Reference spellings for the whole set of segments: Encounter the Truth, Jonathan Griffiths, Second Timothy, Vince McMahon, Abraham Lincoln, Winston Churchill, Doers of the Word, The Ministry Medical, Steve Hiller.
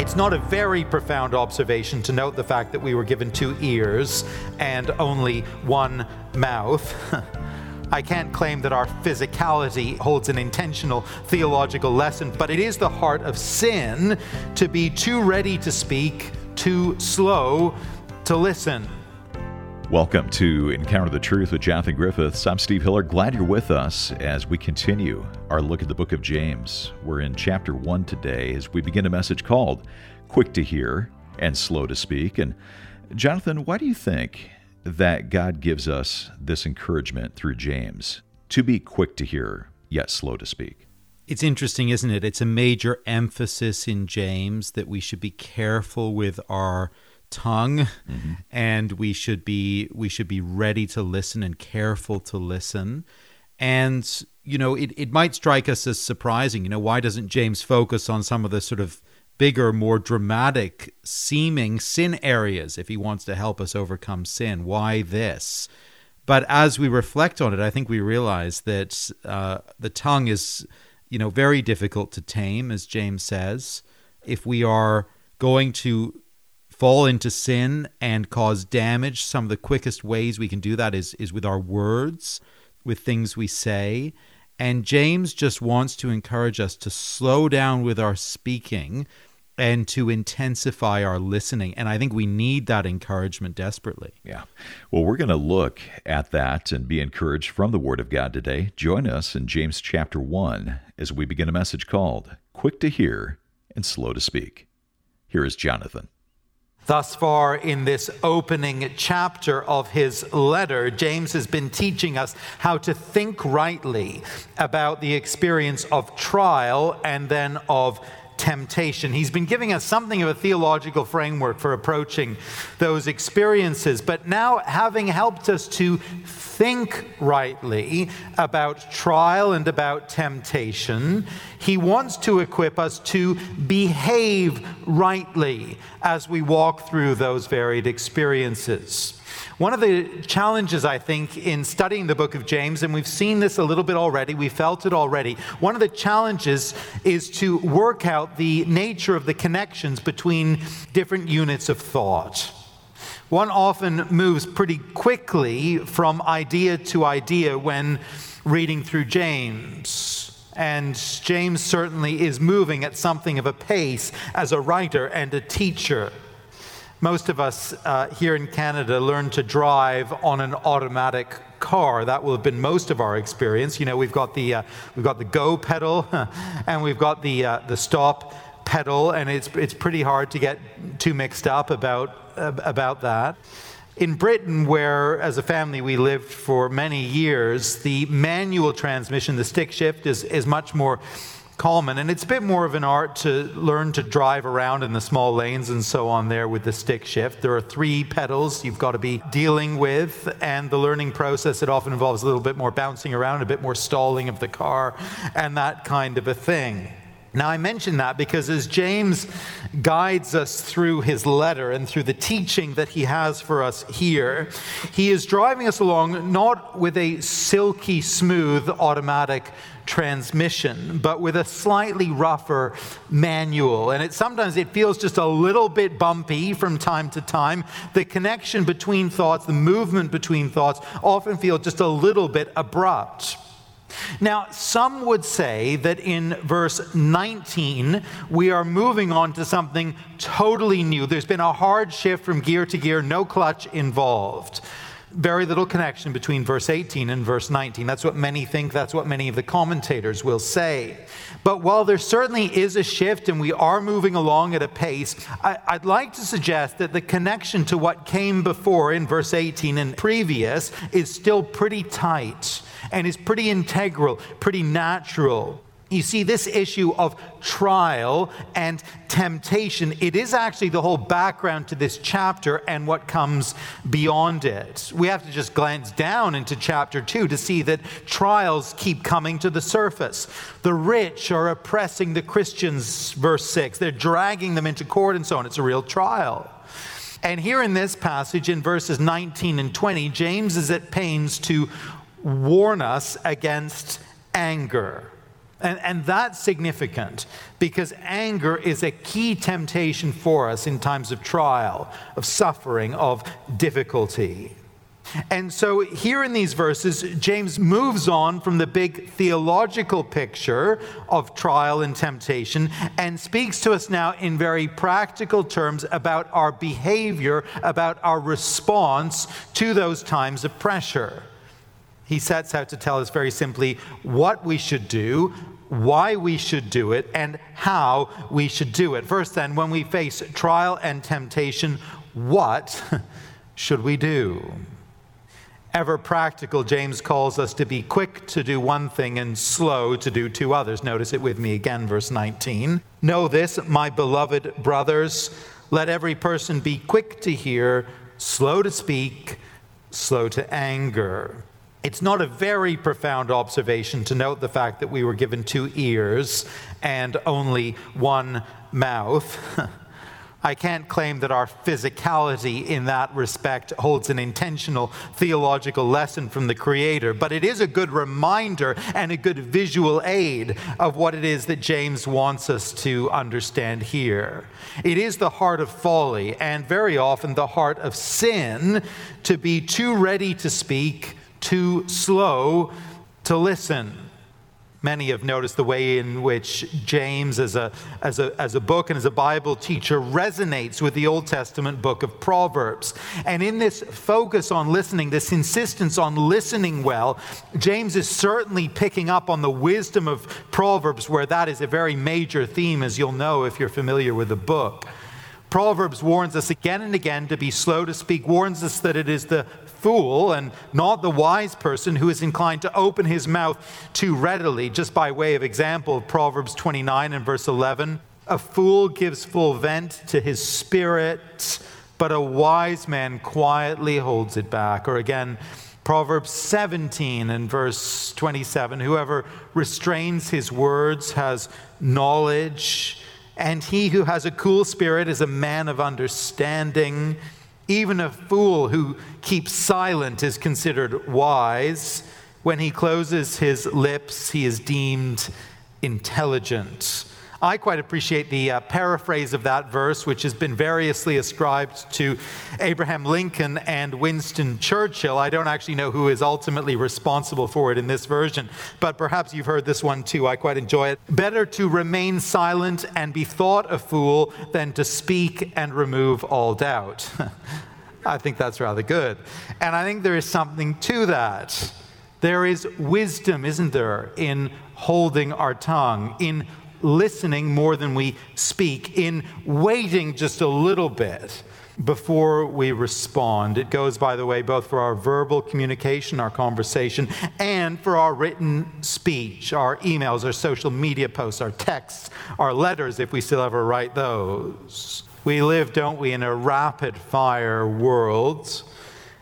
It's not a very profound observation to note the fact that we were given two ears and only one mouth. I can't claim that our physicality holds an intentional theological lesson, but it is the heart of sin to be too ready to speak, too slow to listen. Welcome to Encounter the Truth with Jonathan Griffiths. I'm Steve Hiller. Glad you're with us as we continue our look at the book of James. We're in chapter 1 today as we begin a message called Quick to Hear and Slow to Speak. And Jonathan, why do you think that God gives us this encouragement through James to be quick to hear yet slow to speak? It's interesting, isn't it? It's a major emphasis in James that we should be careful with our tongue, mm-hmm. and we should be ready to listen and careful to listen. And you know, it might strike us as surprising, why doesn't James focus on some of the sort of bigger, more dramatic seeming sin areas if he wants to help us overcome sin? Why this? But as we reflect on it, I think we realize that the tongue is, very difficult to tame, as James says. If we are going to fall into sin and cause damage, some of the quickest ways we can do that is with our words, with things we say. And James just wants to encourage us to slow down with our speaking and to intensify our listening. And I think we need that encouragement desperately. Yeah. Well, we're going to look at that and be encouraged from the Word of God today. Join us in James chapter 1 as we begin a message called Quick to Hear and Slow to Speak. Here is Jonathan. Thus far in this opening chapter of his letter, James has been teaching us how to think rightly about the experience of trial and then of temptation. He's been giving us something of a theological framework for approaching those experiences. But now, having helped us to think rightly about trial and about temptation, he wants to equip us to behave rightly as we walk through those varied experiences. One of the challenges, I think, in studying the book of James, and we've seen this a little bit already, we felt it already, one of the challenges is to work out the nature of the connections between different units of thought. One often moves pretty quickly from idea to idea when reading through James. And James certainly is moving at something of a pace as a writer and a teacher. Most of us here in Canada learn to drive on an automatic car. That will have been most of our experience. We've got the go pedal, and we've got the stop pedal, and it's pretty hard to get too mixed up about that. In Britain, where as a family we lived for many years, the manual transmission, the stick shift, is much more common, and it's a bit more of an art to learn to drive around in the small lanes and so on there with the stick shift. There are three pedals you've got to be dealing with, and the learning process, it often involves a little bit more bouncing around, a bit more stalling of the car, and that kind of a thing. Now, I mention that because as James guides us through his letter and through the teaching that he has for us here, he is driving us along not with a silky smooth automatic transmission, but with a slightly rougher manual. And sometimes it feels just a little bit bumpy from time to time. The connection between thoughts, the movement between thoughts often feel just a little bit abrupt. Now, some would say that in verse 19, we are moving on to something totally new. There's been a hard shift from gear to gear, no clutch involved. Very little connection between verse 18 and verse 19. That's what many think. That's what many of the commentators will say. But while there certainly is a shift and we are moving along at a pace, I'd like to suggest that the connection to what came before in verse 18 and previous is still pretty tight and is pretty integral, pretty natural. You see, this issue of trial and temptation, it is actually the whole background to this chapter and what comes beyond it. We have to just glance down into chapter 2 to see that trials keep coming to the surface. The rich are oppressing the Christians, verse 6. They're dragging them into court and so on. It's a real trial. And here in this passage, in verses 19 and 20, James is at pains to warn us against anger. And that's significant because anger is a key temptation for us in times of trial, of suffering, of difficulty. And so here in these verses, James moves on from the big theological picture of trial and temptation and speaks to us now in very practical terms about our behavior, about our response to those times of pressure. He sets out to tell us very simply what we should do, why we should do it, and how we should do it. First then, when we face trial and temptation, what should we do? Ever practical, James calls us to be quick to do one thing and slow to do two others. Notice it with me again, verse 19. Know this, my beloved brothers, let every person be quick to hear, slow to speak, slow to anger. It's not a very profound observation to note the fact that we were given two ears and only one mouth. I can't claim that our physicality in that respect holds an intentional theological lesson from the Creator, but it is a good reminder and a good visual aid of what it is that James wants us to understand here. It is the heart of folly and very often the heart of sin to be too ready to speak, too slow to listen. Many have noticed the way in which James as a book and as a Bible teacher resonates with the Old Testament book of Proverbs. And in this focus on listening, this insistence on listening well, James is certainly picking up on the wisdom of Proverbs, where that is a very major theme, as you'll know if you're familiar with the book. Proverbs warns us again and again to be slow to speak, warns us that it is the fool and not the wise person who is inclined to open his mouth too readily. Just by way of example, Proverbs 29 and verse 11, a fool gives full vent to his spirit, but a wise man quietly holds it back. Or again, Proverbs 17 and verse 27, whoever restrains his words has knowledge, and he who has a cool spirit is a man of understanding. Even a fool who keeps silent is considered wise. When he closes his lips, he is deemed intelligent. I quite appreciate the paraphrase of that verse, which has been variously ascribed to Abraham Lincoln and Winston Churchill. I don't actually know who is ultimately responsible for it in this version, but perhaps you've heard this one too. I quite enjoy it. Better to remain silent and be thought a fool than to speak and remove all doubt. I think that's rather good. And I think there is something to that. There is wisdom, isn't there, in holding our tongue, in listening more than we speak, in waiting just a little bit before we respond. It goes, by the way, both for our verbal communication, our conversation, and for our written speech, our emails, our social media posts, our texts, our letters, if we still ever write those. We live, don't we, in a rapid-fire world,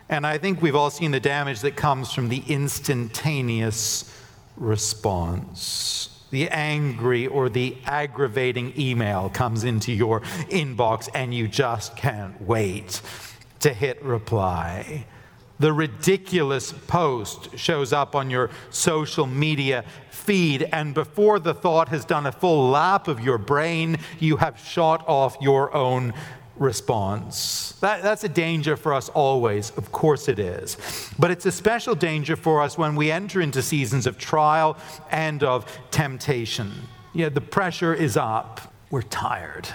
and I think we've all seen the damage that comes from the instantaneous response. The angry or the aggravating email comes into your inbox and you just can't wait to hit reply. The ridiculous post shows up on your social media feed, and before the thought has done a full lap of your brain, you have shot off your own response. That's a danger for us always, of course it is. But it's a special danger for us when we enter into seasons of trial and of temptation. The pressure is up. We're tired.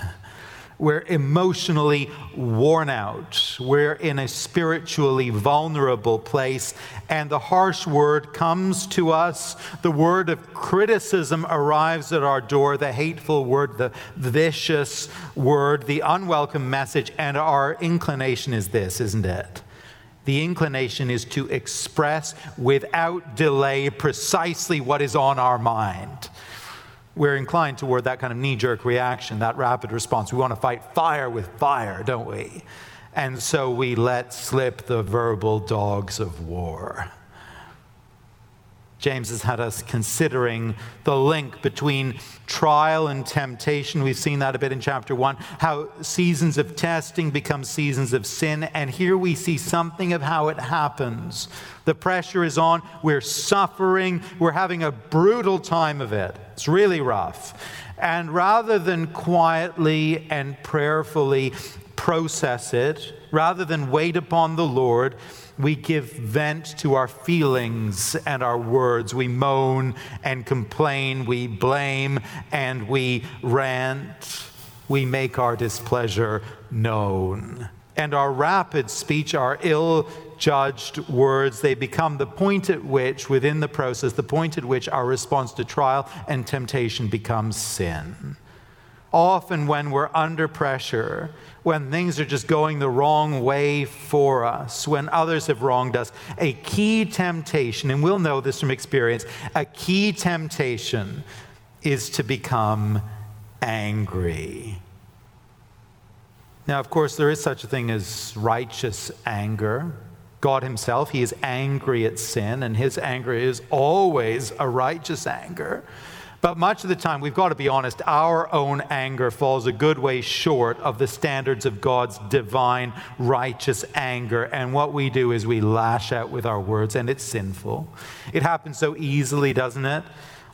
We're emotionally worn out. We're in a spiritually vulnerable place, and the harsh word comes to us. The word of criticism arrives at our door, the hateful word, the vicious word, the unwelcome message, and our inclination is this, isn't it? The inclination is to express without delay precisely what is on our mind. We're inclined toward that kind of knee-jerk reaction, that rapid response. We want to fight fire with fire, don't we? And so we let slip the verbal dogs of war. James has had us considering the link between trial and temptation. We've seen that a bit in chapter 1, how seasons of testing become seasons of sin. And here we see something of how it happens. The pressure is on. We're suffering. We're having a brutal time of it. It's really rough. And rather than quietly and prayerfully process it, rather than wait upon the Lord, we give vent to our feelings and our words. We moan and complain. We blame and we rant. We make our displeasure known. And our rapid speech, our ill-judged words, they become the point at which, within the process, the point at which our response to trial and temptation becomes sin. Often when we're under pressure, when things are just going the wrong way for us, when others have wronged us, a key temptation, and we'll know this from experience, a key temptation is to become angry. Now, of course, there is such a thing as righteous anger. God himself, he is angry at sin, and his anger is always a righteous anger. But much of the time, we've got to be honest, our own anger falls a good way short of the standards of God's divine righteous anger. And what we do is we lash out with our words, and it's sinful. It happens so easily, doesn't it?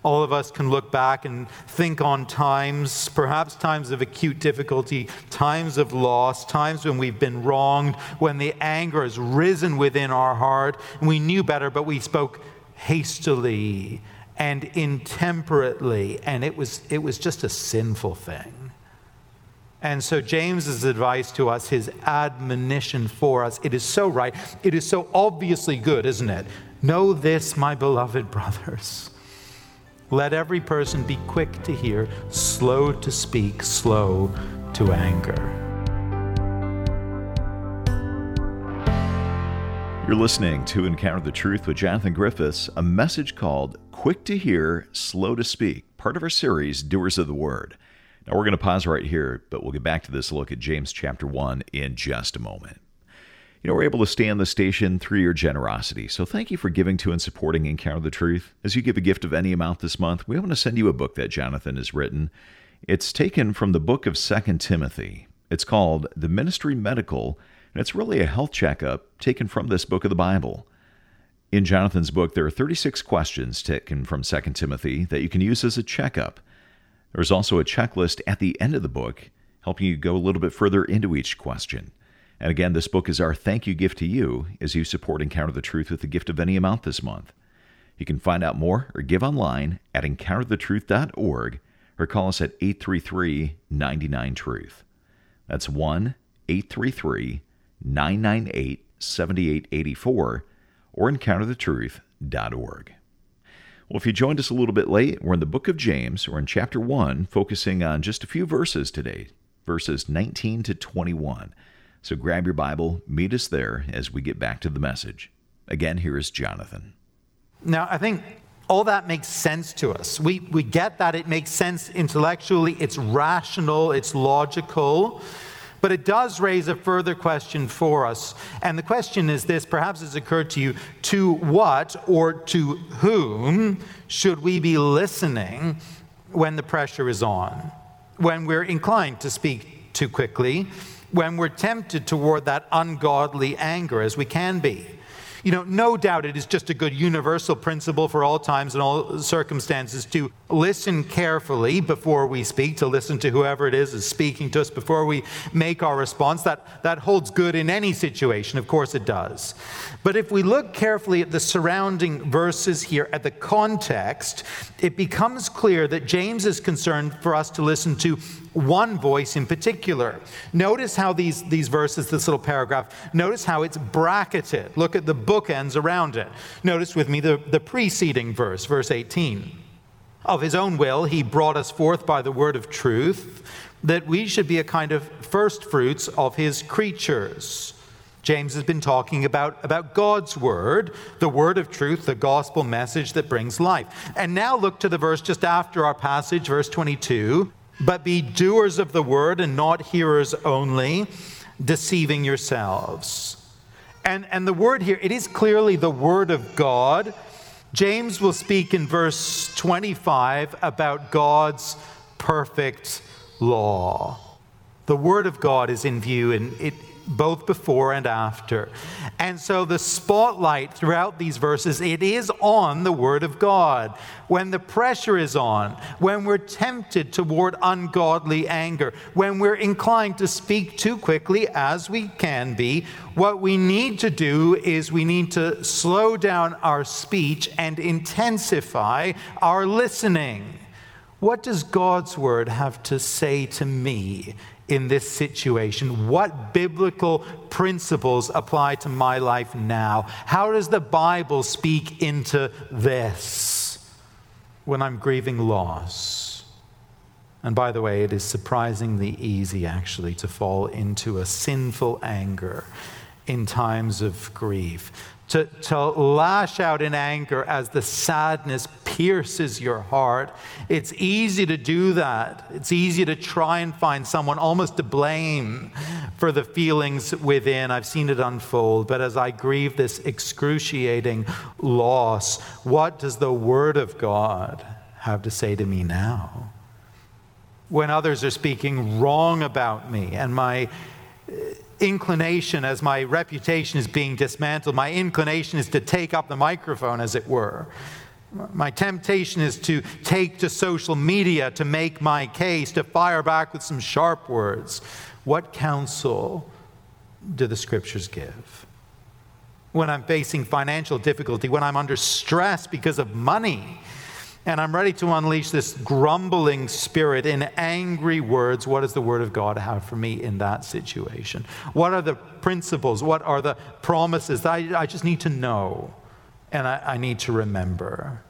All of us can look back and think on times, perhaps times of acute difficulty, times of loss, times when we've been wronged, when the anger has risen within our heart, and we knew better, but we spoke hastily and intemperately, and it was just a sinful thing. And so James's advice to us, his admonition for us, it is so right, it is so obviously good, isn't it? Know this, my beloved brothers. Let every person be quick to hear, slow to speak, slow to anger. You're listening to Encounter the Truth with Jonathan Griffiths, a message called Quick to Hear, Slow to Speak, part of our series, Doers of the Word. Now, we're going to pause right here, but we'll get back to this look at James chapter 1 in just a moment. You know, we're able to stay on the station through your generosity, so thank you for giving to and supporting Encounter the Truth. As you give a gift of any amount this month, we want to send you a book that Jonathan has written. It's taken from the book of Second Timothy. It's called The Ministry Medical, and it's really a health checkup taken from this book of the Bible. In Jonathan's book, there are 36 questions taken from 2 Timothy that you can use as a checkup. There's also a checklist at the end of the book, helping you go a little bit further into each question. And again, this book is our thank you gift to you as you support Encounter the Truth with a gift of any amount this month. You can find out more or give online at encounterthetruth.org or call us at 833-99-TRUTH. That's 1-833-99-TRUTH. 998-7884 or encounterthetruth.org. Well, if you joined us a little bit late, we're in the book of James. We're in chapter 1, focusing on just a few verses today, verses 19 to 21. So grab your Bible, meet us there as we get back to the message. Again, here is Jonathan. Now, I think all that makes sense to us. We get that. It makes sense intellectually. It's rational. It's logical. But it does raise a further question for us. And the question is this, perhaps it's occurred to you, to what or to whom should we be listening when the pressure is on? When we're inclined to speak too quickly? When we're tempted toward that ungodly anger, as we can be? You know, no doubt it is just a good universal principle for all times and all circumstances to listen carefully before we speak, to listen to whoever it is speaking to us before we make our response. That holds good in any situation. Of course it does. But if we look carefully at the surrounding verses here, at the context, it becomes clear that James is concerned for us to listen to one voice in particular. Notice how these verses, this little paragraph, notice how it's bracketed. Look at the bookends around it. Notice with me the preceding verse, verse 18. Of his own will, he brought us forth by the word of truth, that we should be a kind of first fruits of his creatures. James has been talking about God's word, the word of truth, the gospel message that brings life. And now look to the verse just after our passage, verse 22. But be doers of the word and not hearers only, deceiving yourselves. And the word here, it is clearly the word of God, James will speak in verse 25 about God's perfect law. The Word of God is in view and it both before and after. And so the spotlight throughout these verses, it is on the Word of God. When the pressure is on, when we're tempted toward ungodly anger, when we're inclined to speak too quickly, as we can be, what we need to do is we need to slow down our speech and intensify our listening. What does God's Word have to say to me in this situation? What biblical principles apply to my life now? How does the Bible speak into this when I'm grieving loss? And by the way, it is surprisingly easy actually to fall into a sinful anger in times of grief, to lash out in anger as the sadness pierces your heart. It's easy to do that. It's easy to try and find someone almost to blame for the feelings within. I've seen it unfold. But as I grieve this excruciating loss, what does the Word of God have to say to me now? When others are speaking wrong about me and my inclination, as my reputation is being dismantled, my inclination is to take up the microphone, as it were. My temptation is to take to social media to make my case, to fire back with some sharp words. What counsel do the Scriptures give? When I'm facing financial difficulty, when I'm under stress because of money, and I'm ready to unleash this grumbling spirit in angry words, what does the Word of God have for me in that situation? What are the principles? What are the promises that I just need to know? And I need to remember.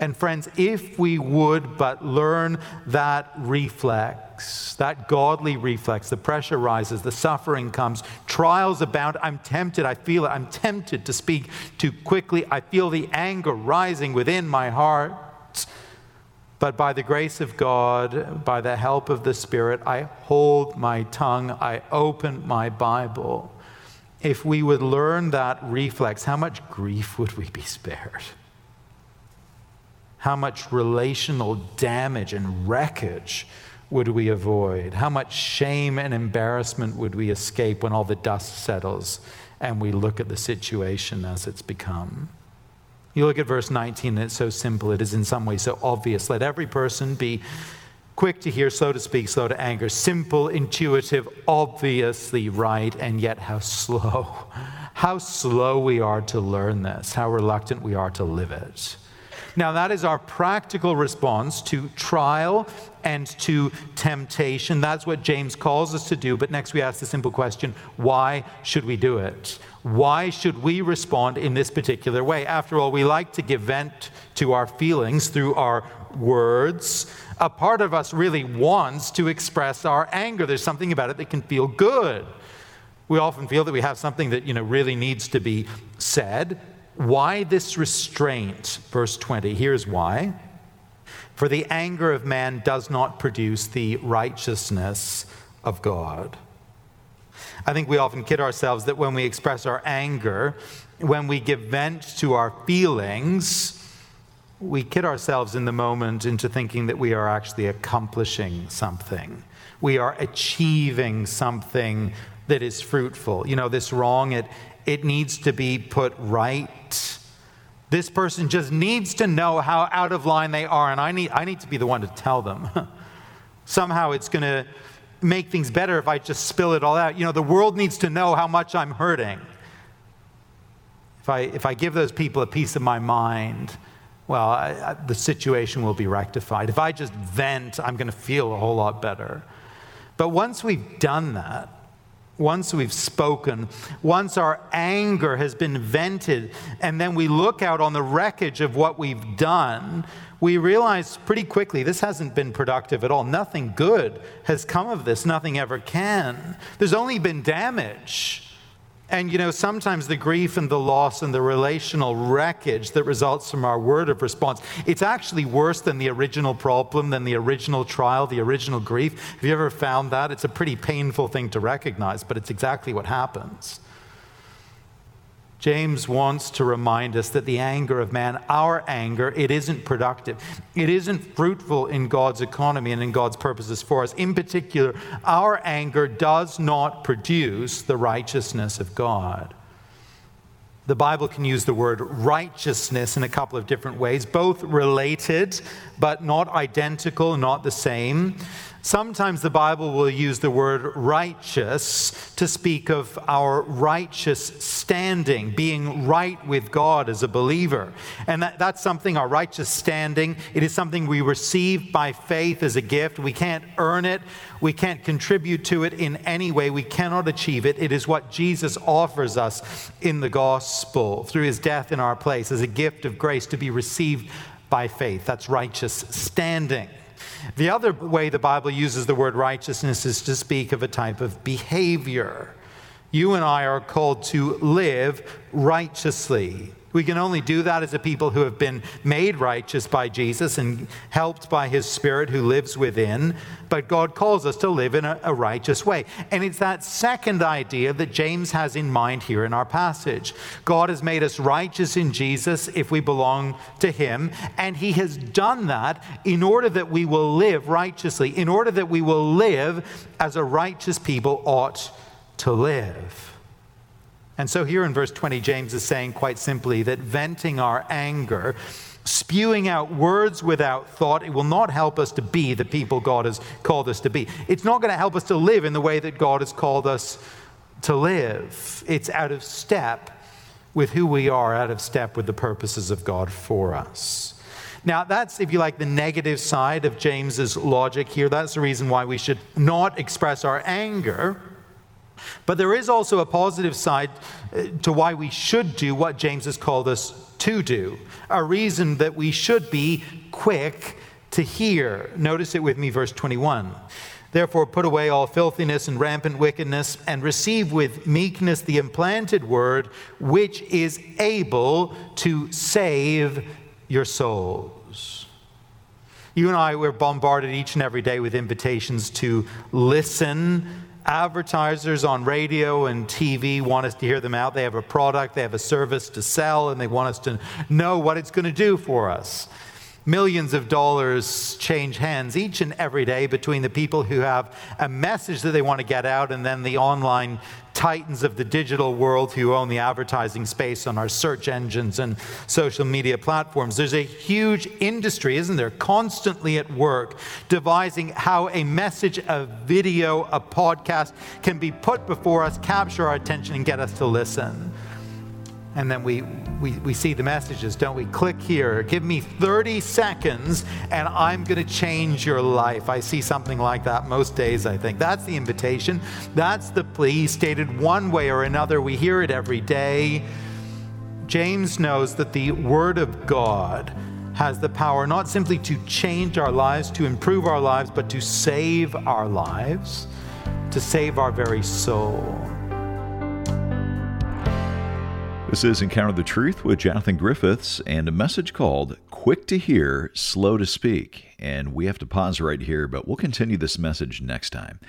And friends, if we would but learn that reflex, that godly reflex, the pressure rises, the suffering comes, trials abound. I'm tempted, I feel it. I'm tempted to speak too quickly. I feel the anger rising within my heart. But by the grace of God, by the help of the Spirit, I hold my tongue. I open my Bible. If we would learn that reflex, how much grief would we be spared? How much relational damage and wreckage would we avoid? How much shame and embarrassment would we escape when all the dust settles and we look at the situation as it's become? You look at verse 19, and it's so simple. It is in some way so obvious. Let every person be quick to hear, slow to speak, slow to anger, simple, intuitive, obviously right, and yet how slow we are to learn this, how reluctant we are to live it. Now that is our practical response to trial and to temptation. That's what James calls us to do, but next we ask the simple question, why should we do it? Why should we respond in this particular way? After all, we like to give vent to our feelings through our words. A part of us really wants to express our anger. There's something about it that can feel good. We often feel that we have something that, really needs to be said. Why this restraint? Verse 20, here's why. For the anger of man does not produce the righteousness of God. I think we often kid ourselves that when we express our anger, when we give vent to our feelings, we kid ourselves in the moment into thinking that we are actually accomplishing something. We are achieving something that is fruitful. This wrong, it needs to be put right. This person just needs to know how out of line they are, and I need to be the one to tell them. Somehow it's going to make things better if I just spill it all out. The world needs to know how much I'm hurting. If I give those people a piece of my mind, well, the situation will be rectified. If I just vent, I'm going to feel a whole lot better. But once we've done that, once we've spoken, once our anger has been vented, and then we look out on the wreckage of what we've done, we realize pretty quickly this hasn't been productive at all. Nothing good has come of this. Nothing ever can. There's only been damage. And, sometimes the grief and the loss and the relational wreckage that results from our word of response, it's actually worse than the original problem, than the original trial, the original grief. Have you ever found that? It's a pretty painful thing to recognize, but it's exactly what happens. James wants to remind us that the anger of man, our anger, it isn't productive. It isn't fruitful in God's economy and in God's purposes for us. In particular, our anger does not produce the righteousness of God. The Bible can use the word righteousness in a couple of different ways, both related, but not identical, not the same. Sometimes the Bible will use the word righteous to speak of our righteous standing, being right with God as a believer. And that's something, our righteous standing, it is something we receive by faith as a gift. We can't earn it. We can't contribute to it in any way. We cannot achieve it. It is what Jesus offers us in the gospel through his death in our place as a gift of grace to be received by faith. That's righteous standing. The other way the Bible uses the word righteousness is to speak of a type of behavior. You and I are called to live righteously. We can only do that as a people who have been made righteous by Jesus and helped by his Spirit who lives within. But God calls us to live in a righteous way. And it's that second idea that James has in mind here in our passage. God has made us righteous in Jesus if we belong to him. And he has done that in order that we will live righteously, in order that we will live as a righteous people ought to live. And so here in verse 20, James is saying quite simply that venting our anger, spewing out words without thought, it will not help us to be the people God has called us to be. It's not going to help us to live in the way that God has called us to live. It's out of step with who we are, out of step with the purposes of God for us. Now, that's, if you like, the negative side of James's logic here. That's the reason why we should not express our anger. But there is also a positive side to why we should do what James has called us to do, a reason that we should be quick to hear. Notice it with me, verse 21. Therefore, put away all filthiness and rampant wickedness, and receive with meekness the implanted word, which is able to save your souls. You and I, we're bombarded each and every day with invitations to listen. Advertisers on radio and TV want us to hear them out. They have a product, they have a service to sell, and they want us to know what it's going to do for us. Millions of dollars change hands each and every day between the people who have a message that they want to get out and then the online titans of the digital world who own the advertising space on our search engines and social media platforms. There's a huge industry, isn't there, constantly at work devising how a message, a video, a podcast can be put before us, capture our attention, and get us to listen. And then we see the messages, don't we? Click here, give me 30 seconds, and I'm going to change your life. I see something like that most days, I think. That's the invitation. That's the plea stated one way or another. We hear it every day. James knows that the Word of God has the power not simply to change our lives, to improve our lives, but to save our lives, to save our very soul. This is Encounter the Truth with Jonathan Griffiths and a message called Quick to Hear, Slow to Speak. And we have to pause right here, but we'll continue this message next time.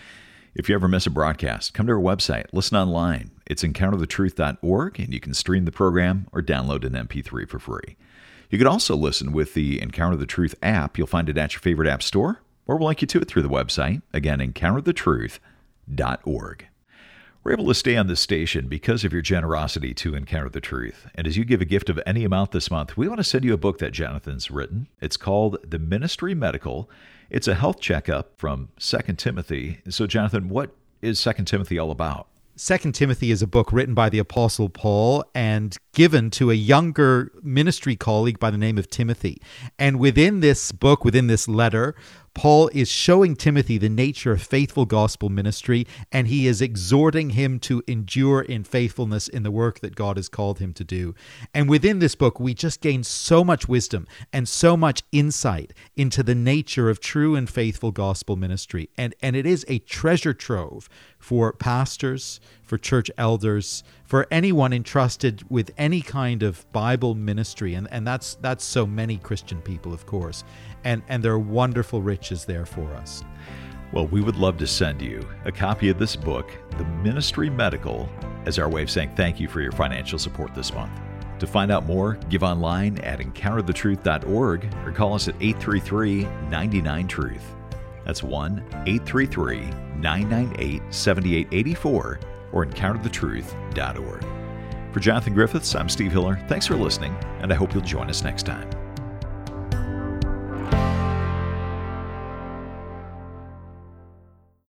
If you ever miss a broadcast, come to our website, listen online. It's encounterthetruth.org, and you can stream the program or download an MP3 for free. You can also listen with the Encounter the Truth app. You'll find it at your favorite app store, or we'll link you to it through the website. Again, encounterthetruth.org. We're able to stay on this station because of your generosity to Encounter the Truth. And as you give a gift of any amount this month, we want to send you a book that Jonathan's written. It's called The Ministry Medical. It's a health checkup from Second Timothy. So, Jonathan, what is Second Timothy all about? Second Timothy is a book written by the Apostle Paul and given to a younger ministry colleague by the name of Timothy. And within this book, within this letter, Paul is showing Timothy the nature of faithful gospel ministry, and he is exhorting him to endure in faithfulness in the work that God has called him to do. And within this book, we just gain so much wisdom and so much insight into the nature of true and faithful gospel ministry. And it is a treasure trove for pastors, for church elders, for anyone entrusted with any kind of Bible ministry. And that's so many Christian people, of course. And there are wonderful riches there for us. Well, we would love to send you a copy of this book, The Ministry Medical, as our way of saying thank you for your financial support this month. To find out more, give online at encounterthetruth.org or call us at 833-99-TRUTH. That's 1-833-998-7884 or encounterthetruth.org. For Jonathan Griffiths, I'm Steve Hiller. Thanks for listening, and I hope you'll join us next time.